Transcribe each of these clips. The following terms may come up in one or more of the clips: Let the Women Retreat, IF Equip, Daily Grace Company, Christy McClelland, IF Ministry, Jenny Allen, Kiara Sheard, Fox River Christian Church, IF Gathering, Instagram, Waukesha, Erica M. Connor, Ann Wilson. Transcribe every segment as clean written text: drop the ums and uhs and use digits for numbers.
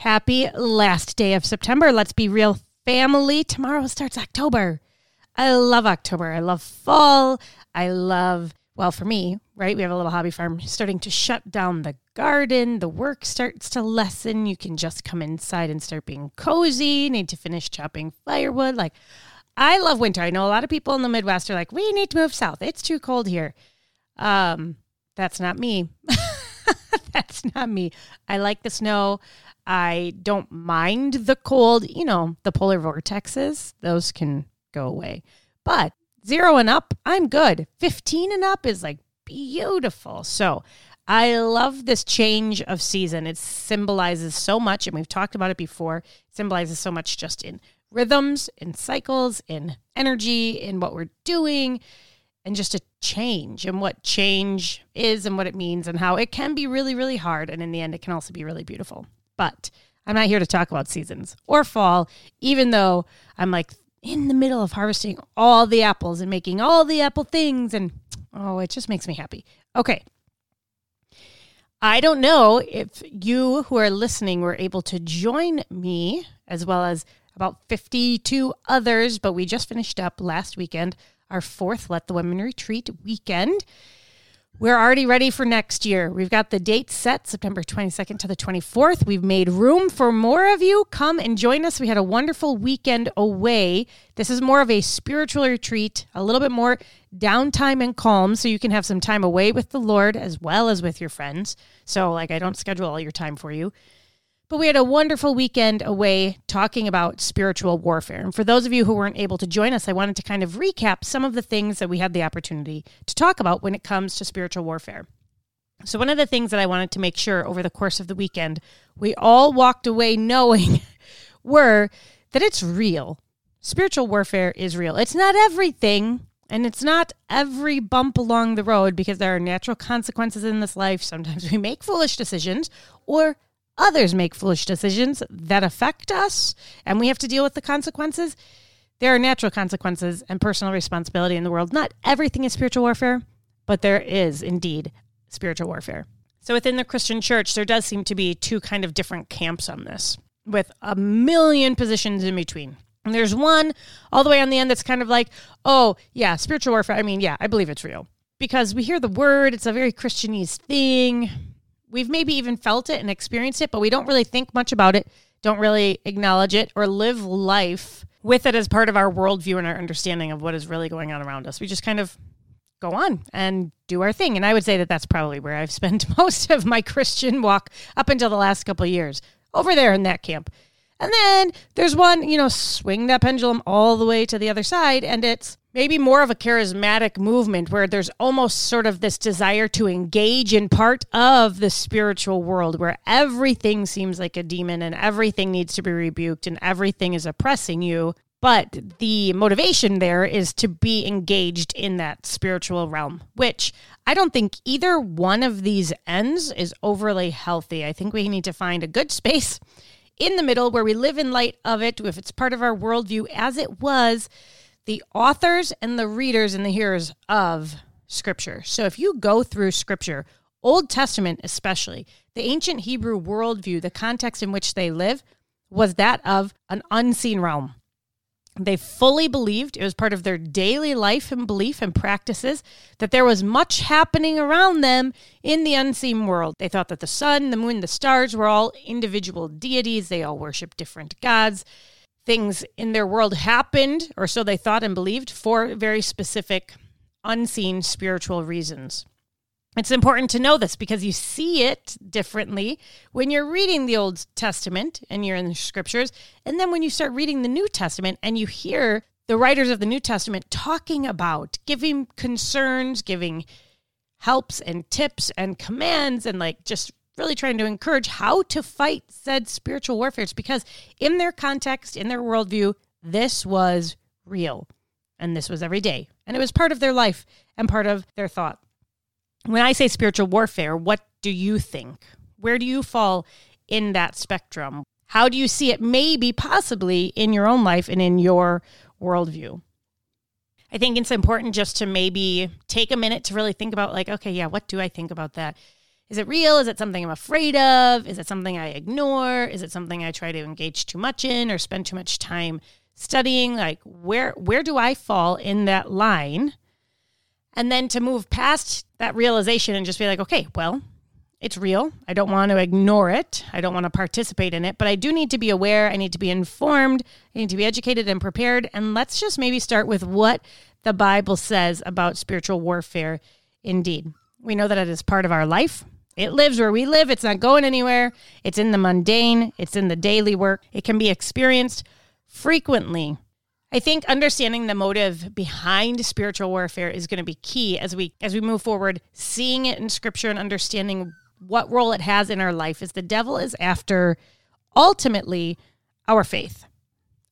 Happy last day of September. Let's be real, family. Tomorrow starts October. I love October. I love fall. I love, well, for me, right? We have a little hobby farm starting to shut down the garden. The work starts to lessen. You can just come inside and start being cozy. Need to finish chopping firewood. Like, I love winter. I know a lot of people in the Midwest are like, we need to move south. It's too cold here. That's not me. That's not me. I like the snow. I don't mind the cold. You know, the polar vortexes, those can go away. But 0 and up, I'm good. 15 and up is like beautiful. So I love this change of season. It symbolizes so much, and we've talked about it before. It symbolizes so much just in rhythms, in cycles, in energy, in what we're doing, and just a change and what change is and what it means and how it can be really, really hard. And in the end, it can also be really beautiful. But I'm not here to talk about seasons or fall, even though I'm like in the middle of harvesting all the apples and making all the apple things. And oh, it just makes me happy. Okay. I don't know if you who are listening were able to join me as well as about 52 others, but we just finished up last weekend our fourth Let the Women Retreat weekend. We're already ready for next year. We've got the date set, September 22nd to the 24th. We've made room for more of you. Come and join us. We had a wonderful weekend away. This is more of a spiritual retreat, a little bit more downtime and calm, so you can have some time away with the Lord as well as with your friends. So, like, I don't schedule all your time for you. But we had a wonderful weekend away talking about spiritual warfare. And for those of you who weren't able to join us, I wanted to kind of recap some of the things that we had the opportunity to talk about when it comes to spiritual warfare. So one of the things that I wanted to make sure over the course of the weekend, we all walked away knowing were that it's real. Spiritual warfare is real. It's not everything, and it's not every bump along the road, because there are natural consequences in this life. Sometimes we make foolish decisions, or others make foolish decisions that affect us, and we have to deal with the consequences. There are natural consequences and personal responsibility in the world. Not everything is spiritual warfare, but there is indeed spiritual warfare. So within the Christian church, there does seem to be two kind of different camps on this, with a million positions in between. And there's one all the way on the end that's kind of like, oh, yeah, spiritual warfare. I mean, yeah, I believe it's real. Because we hear the word, it's a very Christianese thing. We've maybe even felt it and experienced it, but we don't really think much about it, don't really acknowledge it, or live life with it as part of our worldview and our understanding of what is really going on around us. We just kind of go on and do our thing. And I would say that that's probably where I've spent most of my Christian walk up until the last couple of years, over there in that camp. And then there's one, you know, swing that pendulum all the way to the other side, and it's maybe more of a charismatic movement where there's almost sort of this desire to engage in part of the spiritual world where everything seems like a demon and everything needs to be rebuked and everything is oppressing you. But the motivation there is to be engaged in that spiritual realm, which I don't think either one of these ends is overly healthy. I think we need to find a good space in the middle where we live in light of it, if it's part of our worldview, as it was the authors and the readers and the hearers of Scripture. So if you go through Scripture, Old Testament especially, the ancient Hebrew worldview, the context in which they live was that of an unseen realm. They fully believed, it was part of their daily life and belief and practices, that there was much happening around them in the unseen world. They thought that the sun, the moon, the stars were all individual deities. They all worshiped different gods. Things in their world happened, or so they thought and believed, for very specific, unseen spiritual reasons. It's important to know this because you see it differently when you're reading the Old Testament and you're in the Scriptures, and then when you start reading the New Testament and you hear the writers of the New Testament talking about, giving concerns, giving helps and tips and commands, and like just really trying to encourage how to fight said spiritual warfare. It's because in their context, in their worldview, this was real and this was every day. And it was part of their life and part of their thought. When I say spiritual warfare, what do you think? Where do you fall in that spectrum? How do you see it maybe possibly in your own life and in your worldview? I think it's important just to maybe take a minute to really think about like, okay, yeah, what do I think about that? Is it real? Is it something I'm afraid of? Is it something I ignore? Is it something I try to engage too much in or spend too much time studying? Like, where do I fall in that line? And then to move past that realization and just be like, okay, well, it's real. I don't want to ignore it. I don't want to participate in it, but I do need to be aware. I need to be informed. I need to be educated and prepared. And let's just maybe start with what the Bible says about spiritual warfare indeed. We know that it is part of our life. It lives where we live. It's not going anywhere. It's in the mundane. It's in the daily work. It can be experienced frequently. I think understanding the motive behind spiritual warfare is going to be key as we move forward, seeing it in Scripture and understanding what role it has in our life, is the devil is after, ultimately, our faith.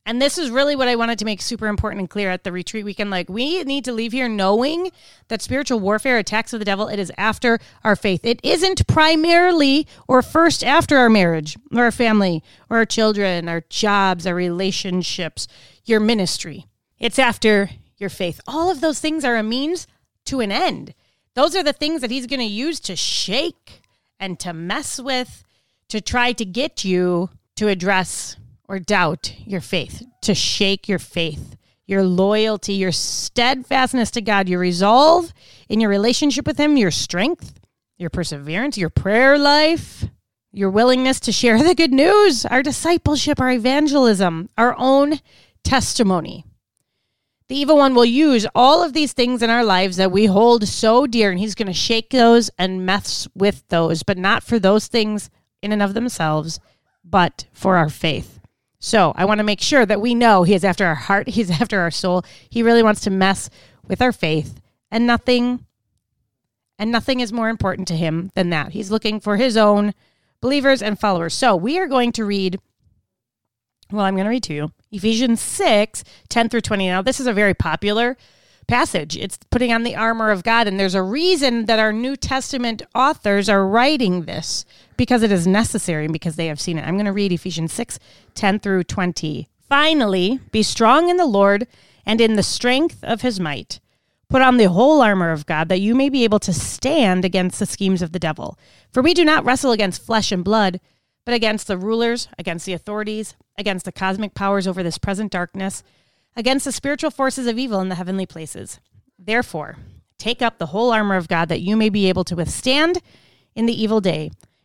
And this is really what I wanted to make super important and clear at the retreat weekend. Like, we need to leave here knowing that spiritual warfare, attacks of the devil, it is after our faith. It isn't primarily or first after our marriage or our family or our children, our jobs, our relationships, your ministry. It's after your faith. All of those things are a means to an end. Those are the things that he's going to use to shake and to mess with, to try to get you to address or doubt your faith, to shake your faith, your loyalty, your steadfastness to God, your resolve in your relationship with him, your strength, your perseverance, your prayer life, your willingness to share the good news, our discipleship, our evangelism, our own testimony. The evil one will use all of these things in our lives that we hold so dear, and he's going to shake those and mess with those, but not for those things in and of themselves, but for our faith. So I want to make sure that we know he is after our heart, he's after our soul. He really wants to mess with our faith, and nothing is more important to him than that. He's looking for his own believers and followers. So we are going to read, well, I'm going to read to you Ephesians 6, 10 through 20. Now, this is a very popular passage. It's putting on the armor of God, and there's a reason that our New Testament authors are writing this, because it is necessary and because they have seen it. I'm going to read Ephesians 6, 10 through 20. Finally, be strong in the Lord and in the strength of his might. Put on the whole armor of God, that you may be able to stand against the schemes of the devil. For we do not wrestle against flesh and blood, but against the rulers, against the authorities, against the cosmic powers over this present darkness, against the spiritual forces of evil in the heavenly places. Therefore, take up the whole armor of God, that you may be able to withstand in the evil day.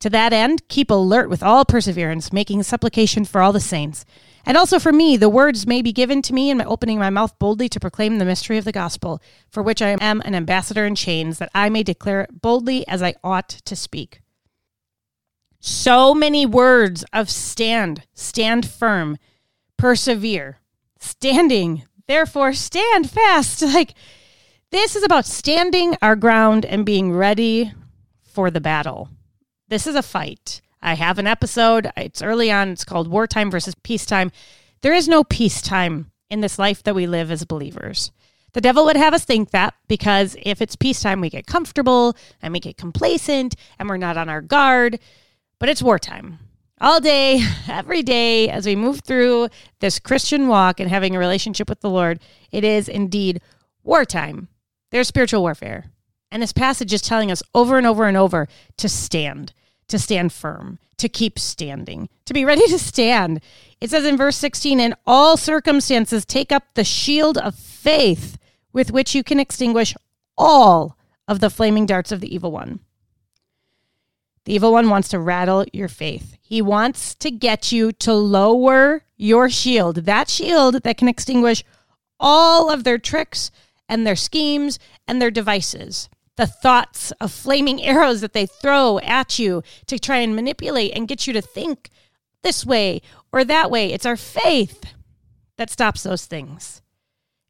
To that end, keep alert with all perseverance, making supplication for all the saints. And also for me, the words may be given to me in my opening my mouth boldly to proclaim the mystery of the gospel, for which I am an ambassador in chains, that I may declare it boldly as I ought to speak. So many words of stand firm, persevere, standing, therefore stand fast. Like, this is about standing our ground and being ready for the battle. This is a fight. I have an episode. It's early on. It's called Wartime versus Peacetime. There is no peacetime in this life that we live as believers. The devil would have us think that, because if it's peacetime, we get comfortable and we get complacent and we're not on our guard. But it's wartime. All day, every day, as we move through this Christian walk and having a relationship with the Lord, it is indeed wartime. There's spiritual warfare. And this passage is telling us over and over and over to stand firm, to keep standing, to be ready to stand. It says in verse 16, in all circumstances, take up the shield of faith, with which you can extinguish all of the flaming darts of the evil one. The evil one wants to rattle your faith. He wants to get you to lower your shield that can extinguish all of their tricks and their schemes and their devices, the thoughts of flaming arrows that they throw at you to try and manipulate and get you to think this way or that way. It's our faith that stops those things.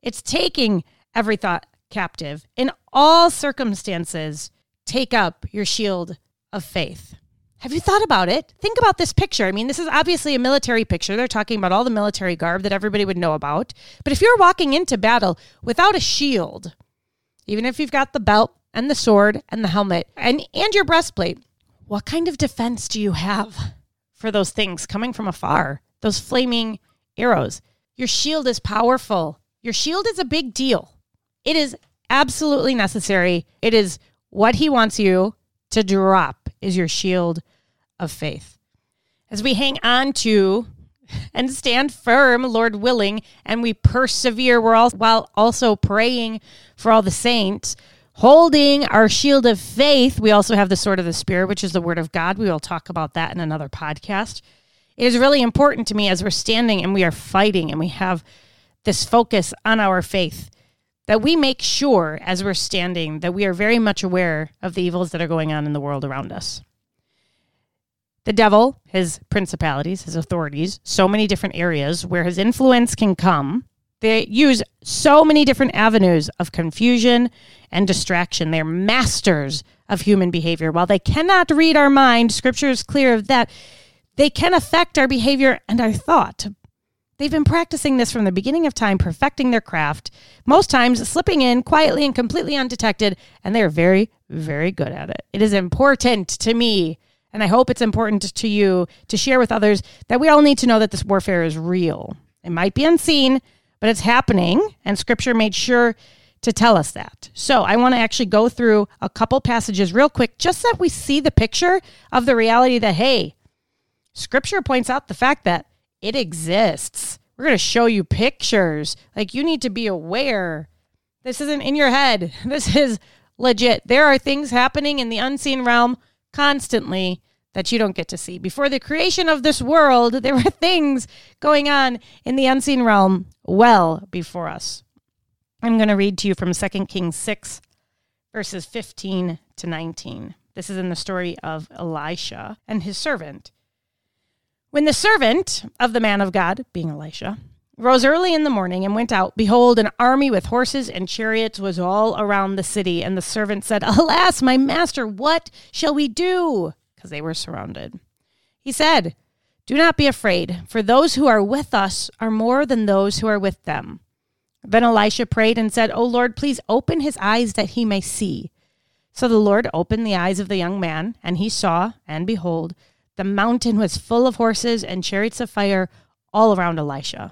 It's taking every thought captive. In all circumstances, take up your shield of faith. Have you thought about it? Think about this picture. I mean, this is obviously a military picture. They're talking about all the military garb that everybody would know about. But if you're walking into battle without a shield, even if you've got the belt and the sword and the helmet and your breastplate, what kind of defense do you have for those things coming from afar? Those flaming arrows. Your shield is powerful. Your shield is a big deal. It is absolutely necessary. It is what he wants you to drop is your shield of faith. As we hang on to and stand firm, Lord willing, and we persevere while also praying for all the saints, holding our shield of faith, we also have the sword of the Spirit, which is the Word of God. We will talk about that in another podcast. It is really important to me as we're standing and we are fighting and we have this focus on our faith, that we make sure as we're standing that we are very much aware of the evils that are going on in the world around us. The devil, his principalities, his authorities, so many different areas where his influence can come. They use so many different avenues of confusion and distraction. They're masters of human behavior. While they cannot read our mind, Scripture is clear of that, they can affect our behavior and our thought. They've been practicing this from the beginning of time, perfecting their craft, most times slipping in quietly and completely undetected, and they're very, very good at it. It is important to me, and I hope it's important to you, to share with others that we all need to know that this warfare is real. It might be unseen, but it's happening, and Scripture made sure to tell us that. So I want to actually go through a couple passages real quick, just so that we see the picture of the reality that, hey, Scripture points out the fact that it exists. We're going to show you pictures. Like, you need to be aware. This isn't in your head. This is legit. There are things happening in the unseen realm constantly that you don't get to see. Before the creation of this world, there were things going on in the unseen realm well before us. I'm going to read to you from 2 Kings 6, verses 15 to 19. This is in the story of Elisha and his servant. When the servant of the man of God, being Elisha, rose early in the morning and went out, behold, an army with horses and chariots was all around the city. And the servant said, "Alas, my master, what shall we do?" Because they were surrounded. He said, "Do not be afraid, for those who are with us are more than those who are with them." Then Elisha prayed and said, "O Lord, please open his eyes that he may see." So the Lord opened the eyes of the young man, and he saw, and behold, the mountain was full of horses and chariots of fire all around Elisha.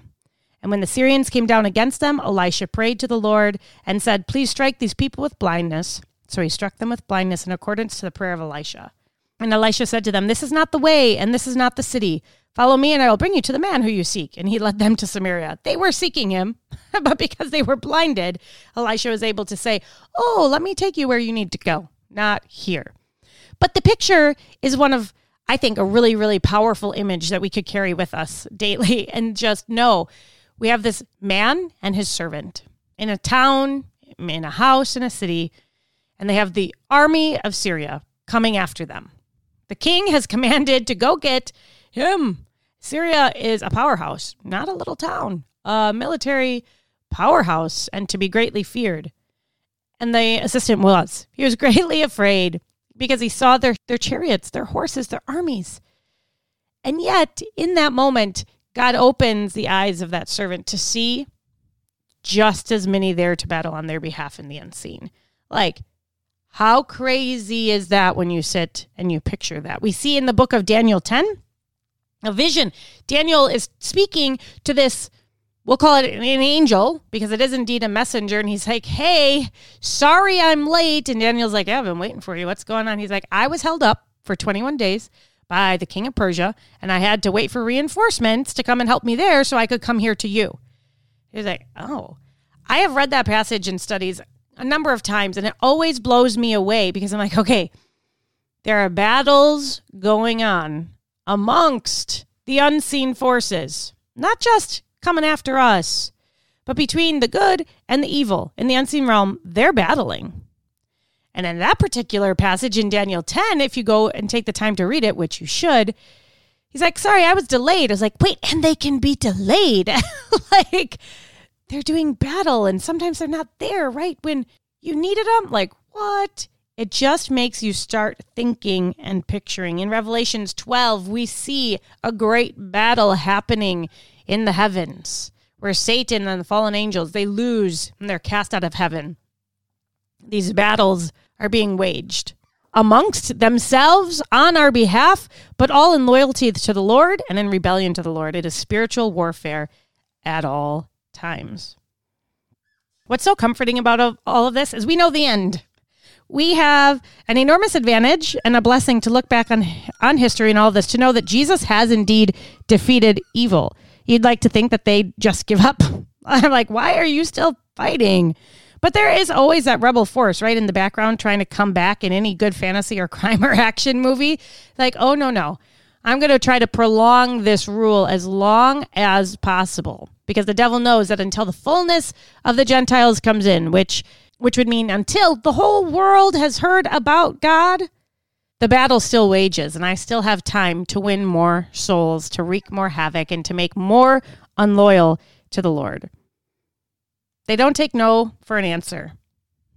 And when the Syrians came down against them, Elisha prayed to the Lord and said, "Please strike these people with blindness." So he struck them with blindness in accordance to the prayer of Elisha. And Elisha said to them, "This is not the way, and this is not the city. Follow me, and I will bring you to the man who you seek." And he led them to Samaria. They were seeking him, but because they were blinded, Elisha was able to say, "Oh, let me take you where you need to go, not here." But the picture is one of, I think, a really, really powerful image that we could carry with us daily and just know we have this man and his servant in a town, in a house, in a city, and they have the army of Syria coming after them. The king has commanded to go get him. Syria is a powerhouse, not a little town, a military powerhouse, and to be greatly feared. And the assistant was. He was greatly afraid, because he saw their chariots, their horses, their armies. And yet, in that moment, God opens the eyes of that servant to see just as many there to battle on their behalf in the unseen. Like, how crazy is that when you sit and you picture that? We see in the book of Daniel 10, a vision. Daniel is speaking to this, we'll call it an angel, because it is indeed a messenger. And he's like, "Hey, sorry I'm late." And Daniel's like, "Yeah, I've been waiting for you. What's going on?" He's like, "I was held up for 21 days by the king of Persia, and I had to wait for reinforcements to come and help me there so I could come here to you." He's like, "Oh." I have read that passage in studies a number of times, and it always blows me away, because I'm like, okay, there are battles going on amongst the unseen forces, not just coming after us, but between the good and the evil in the unseen realm, they're battling. And in that particular passage in Daniel 10, if you go and take the time to read it, which you should, he's like, "Sorry, I was delayed." I was like, wait, and they can be delayed. Like, they're doing battle, and sometimes they're not there right when you needed them. Like, what It just makes you start thinking and picturing. In Revelations 12, we see a great battle happening in the heavens where Satan and the fallen angels, they lose and they're cast out of heaven. These battles are being waged amongst themselves on our behalf, but all in loyalty to the Lord and in rebellion to the Lord. It is spiritual warfare at all times. What's so comforting about all of this is we know the end. We have an enormous advantage and a blessing to look back on history and all this, to know that Jesus has indeed defeated evil. You'd like to think that they just give up. I'm like, why are you still fighting? But there is always that rebel force right in the background trying to come back in any good fantasy or crime or action movie. Like, oh, no. I'm going to try to prolong this rule as long as possible, because the devil knows that until the fullness of the Gentiles comes in, which would mean until the whole world has heard about God, the battle still wages, and I still have time to win more souls, to wreak more havoc, and to make more unloyal to the Lord. They don't take no for an answer.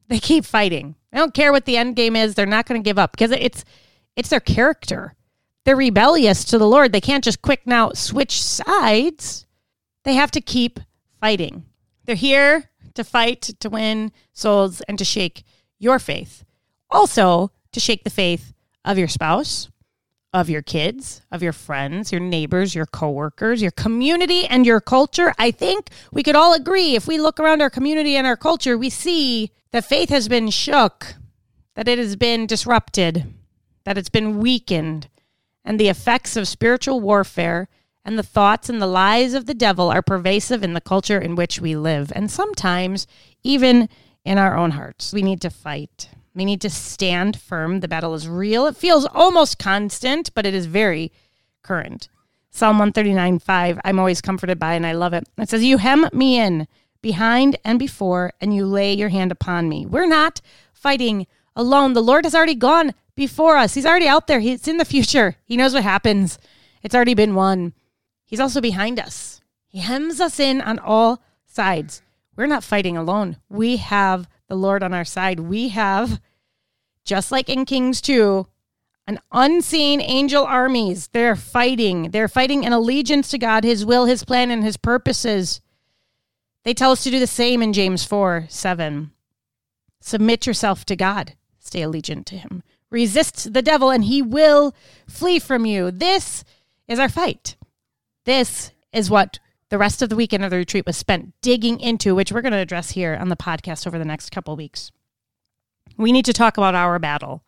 They keep fighting. I don't care what the end game is. They're not going to give up, because it's their character. They're rebellious to the Lord. They can't just quick now switch sides. They have to keep fighting. They're here to fight, to win souls, and to shake your faith. Also, to shake the faith of your spouse, of your kids, of your friends, your neighbors, your coworkers, your community, and your culture. I think we could all agree, if we look around our community and our culture, we see that faith has been shook, that it has been disrupted, that it's been weakened, and the effects of spiritual warfare and the thoughts and the lies of the devil are pervasive in the culture in which we live, and sometimes even in our own hearts. We need to fight. We need to stand firm. The battle is real. It feels almost constant, but it is very current. Psalm 139:5, I'm always comforted by, and I love it. It says, you hem me in behind and before, and you lay your hand upon me. We're not fighting alone. The Lord has already gone before us. He's already out there. He's in the future. He knows what happens. It's already been won. He's also behind us. He hems us in on all sides. We're not fighting alone. We have the Lord on our side. We have, just like in Kings 2, an unseen angel armies. They're fighting. They're fighting an allegiance to God, his will, his plan, and his purposes. They tell us to do the same in James 4:7. Submit yourself to God. Stay allegiant to him. Resist the devil, and he will flee from you. This is our fight. This is what the rest of the weekend of the retreat was spent digging into, which we're going to address here on the podcast over the next couple weeks. We need to talk about our battle,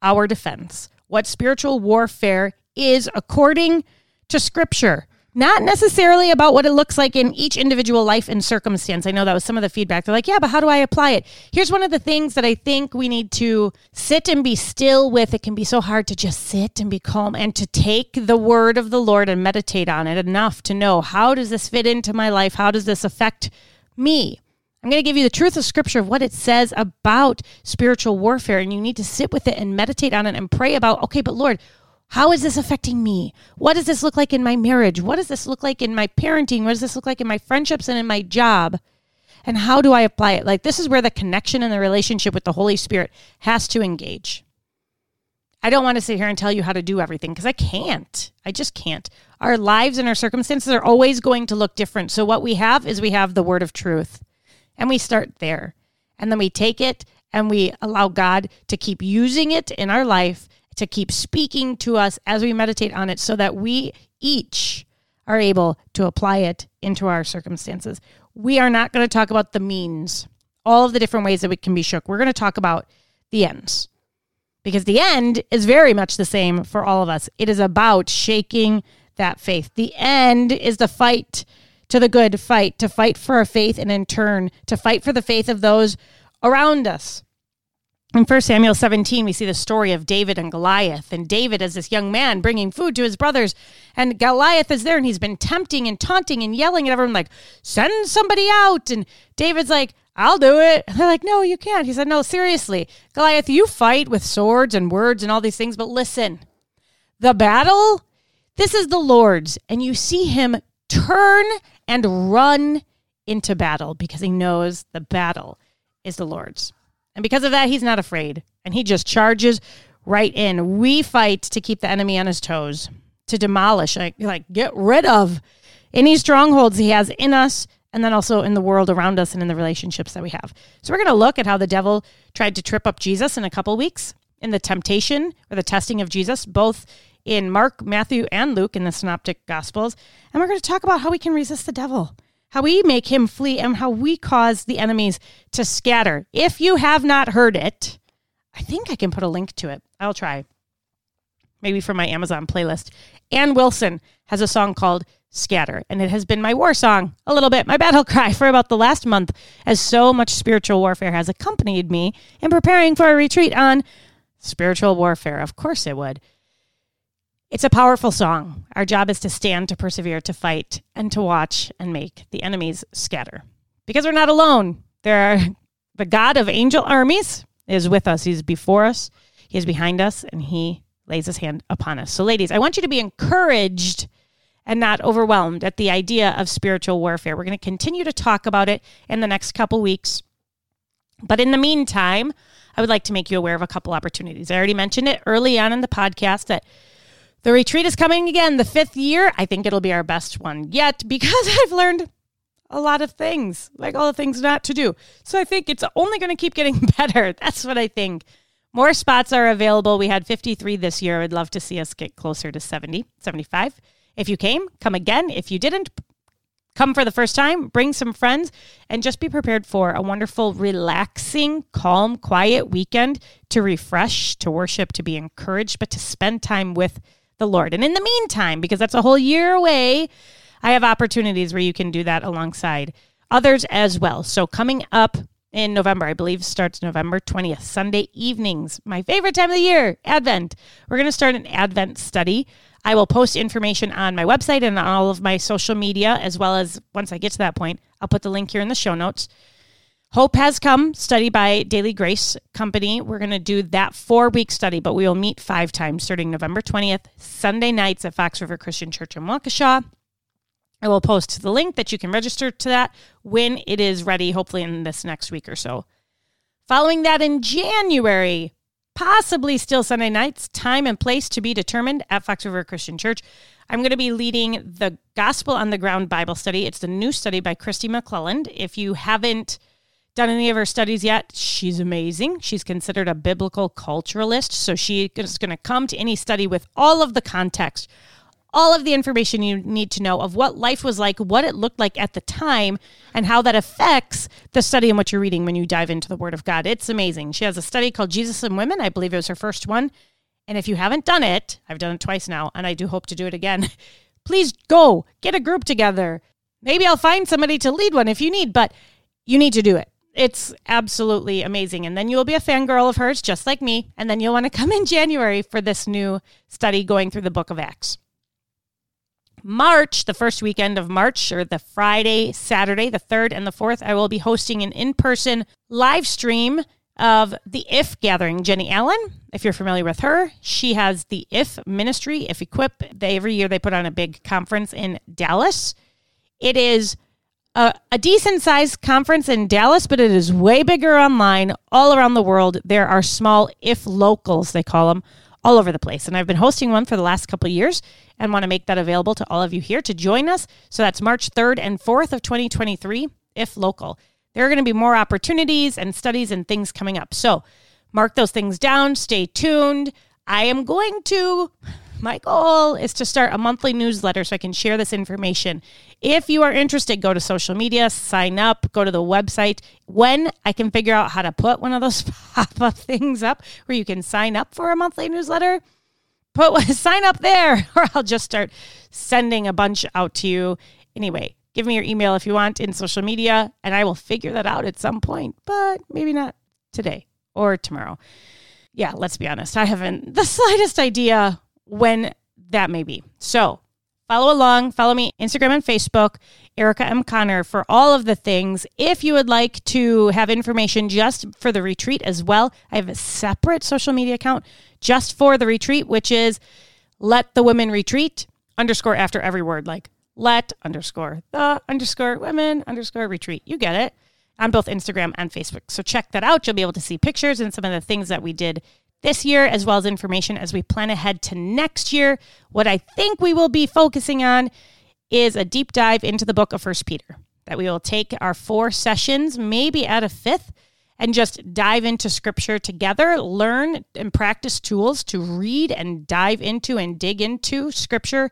our defense, what spiritual warfare is according to Scripture, not necessarily about what it looks like in each individual life and circumstance. I know that was some of the feedback. They're like, yeah, but how do I apply it? Here's one of the things that I think we need to sit and be still with. It can be so hard to just sit and be calm and to take the word of the Lord and meditate on it enough to know, how does this fit into my life? How does this affect me? I'm going to give you the truth of Scripture of what it says about spiritual warfare, and you need to sit with it and meditate on it and pray about, okay, but Lord, how is this affecting me? What does this look like in my marriage? What does this look like in my parenting? What does this look like in my friendships and in my job? And how do I apply it? Like, this is where the connection and the relationship with the Holy Spirit has to engage. I don't want to sit here and tell you how to do everything, because I can't. I just can't. Our lives and our circumstances are always going to look different. So what we have is we have the word of truth, and we start there, and then we take it and we allow God to keep using it in our life, to keep speaking to us as we meditate on it, so that we each are able to apply it into our circumstances. We are not going to talk about the means, all of the different ways that we can be shook. We're going to talk about the ends, because the end is very much the same for all of us. It is about shaking that faith. The end is the fight to the good fight, to fight for our faith, and in turn, to fight for the faith of those around us. In 1 Samuel 17, we see the story of David and Goliath, and David is this young man bringing food to his brothers, and Goliath is there, and he's been tempting and taunting and yelling at everyone, like, send somebody out, and David's like, I'll do it. And they're like, no, you can't. He said, no, seriously, Goliath, you fight with swords and words and all these things, but listen, the battle, this is the Lord's, and you see him turn and run into battle, because he knows the battle is the Lord's. And because of that, he's not afraid, and he just charges right in. We fight to keep the enemy on his toes, to demolish, like get rid of any strongholds he has in us, and then also in the world around us and in the relationships that we have. So we're going to look at how the devil tried to trip up Jesus in a couple weeks, in the temptation or the testing of Jesus, both in Mark, Matthew, and Luke in the Synoptic Gospels. And we're going to talk about how we can resist the devil, how we make him flee, and how we cause the enemies to scatter. If you have not heard it, I think I can put a link to it. I'll try. Maybe from my Amazon playlist. Ann Wilson has a song called Scatter, and it has been my war song a little bit, my battle cry for about the last month, as so much spiritual warfare has accompanied me in preparing for a retreat on spiritual warfare. Of course it would. It's a powerful song. Our job is to stand, to persevere, to fight, and to watch and make the enemies scatter. Because we're not alone. The God of angel armies is with us. He's before us. He is behind us, and he lays his hand upon us. So ladies, I want you to be encouraged and not overwhelmed at the idea of spiritual warfare. We're going to continue to talk about it in the next couple weeks. But in the meantime, I would like to make you aware of a couple opportunities. I already mentioned it early on in the podcast that the retreat is coming again, the fifth year. I think it'll be our best one yet because I've learned a lot of things, like all the things not to do. So I think it's only going to keep getting better. That's what I think. More spots are available. We had 53 this year. I would love to see us get closer to 70, 75. If you came, come again. If you didn't, come for the first time, bring some friends, and just be prepared for a wonderful, relaxing, calm, quiet weekend to refresh, to worship, to be encouraged, but to spend time with the Lord. And in the meantime, because that's a whole year away, I have opportunities where you can do that alongside others as well. So coming up in November, I believe starts November 20th, Sunday evenings, my favorite time of the year, Advent. We're going to start an Advent study. I will post information on my website and on all of my social media, as well as once I get to that point, I'll put the link here in the show notes. Hope Has Come, study by Daily Grace Company. We're going to do that 4-week study, but we will meet 5 times starting November 20th, Sunday nights at Fox River Christian Church in Waukesha. I will post the link that you can register to that when it is ready, hopefully in this next week or so. Following that in January, possibly still Sunday nights, time and place to be determined at Fox River Christian Church. I'm going to be leading the Gospel on the Ground Bible study. It's the new study by Christy McClelland. If you haven't done any of her studies yet, she's amazing. She's considered a biblical culturalist, so she is going to come to any study with all of the context, all of the information you need to know of what life was like, what it looked like at the time, and how that affects the study and what you're reading when you dive into the Word of God. It's amazing. She has a study called Jesus and Women. I believe it was her first one. And if you haven't done it, I've done it twice now, and I do hope to do it again. Please go get a group together. Maybe I'll find somebody to lead one if you need, but you need to do it. It's absolutely amazing. And then you'll be a fangirl of hers, just like me. And then you'll want to come in January for this new study going through the book of Acts. March, the first weekend of March, or the Friday, Saturday, the 3rd and the 4th, I will be hosting an in-person live stream of the IF Gathering. Jenny Allen, if you're familiar with her, she has the IF Ministry, IF Equip. Every year they put on a big conference in Dallas. It is a decent-sized conference in Dallas, but it is way bigger online all around the world. There are small IF locals, they call them, all over the place. And I've been hosting one for the last couple of years and want to make that available to all of you here to join us. So that's March 3rd and 4th of 2023, IF Local. There are going to be more opportunities and studies and things coming up. So mark those things down. Stay tuned. My goal is to start a monthly newsletter so I can share this information. If you are interested, go to social media, sign up, go to the website. When I can figure out how to put one of those pop-up things up where you can sign up for a monthly newsletter, sign up there, or I'll just start sending a bunch out to you. Anyway, give me your email if you want in social media, and I will figure that out at some point, but maybe not today or tomorrow. Yeah, let's be honest. I haven't the slightest idea when that may be. So follow along, follow me, Instagram and Facebook, Erica M. Connor, for all of the things. If you would like to have information just for the retreat as well, I have a separate social media account just for the retreat, which is Let the Women Retreat _ after every word, like let _ the _ women _ retreat. You get it. on both Instagram and Facebook. So check that out. You'll be able to see pictures and some of the things that we did this year, as well as information as we plan ahead to next year. What I think we will be focusing on is a deep dive into the book of 1 Peter, that we will take our 4 sessions, maybe add a 5th, and just dive into scripture together, learn and practice tools to read and dive into and dig into scripture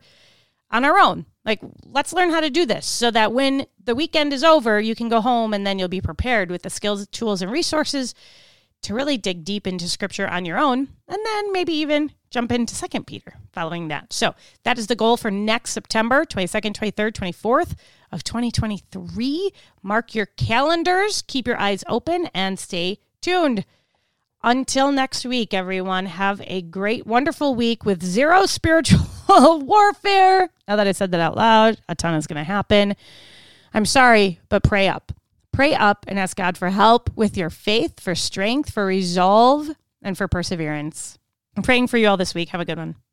on our own. Like, let's learn how to do this so that when the weekend is over, you can go home and then you'll be prepared with the skills, tools, and resources to really dig deep into scripture on your own, and then maybe even jump into 2 Peter following that. So that is the goal for next September 22nd, 23rd, 24th of 2023. Mark your calendars, keep your eyes open, and stay tuned. Until next week, everyone, have a great, wonderful week with zero spiritual warfare. Now that I said that out loud, a ton is going to happen. I'm sorry, but pray up. Pray up and ask God for help with your faith, for strength, for resolve, and for perseverance. I'm praying for you all this week. Have a good one.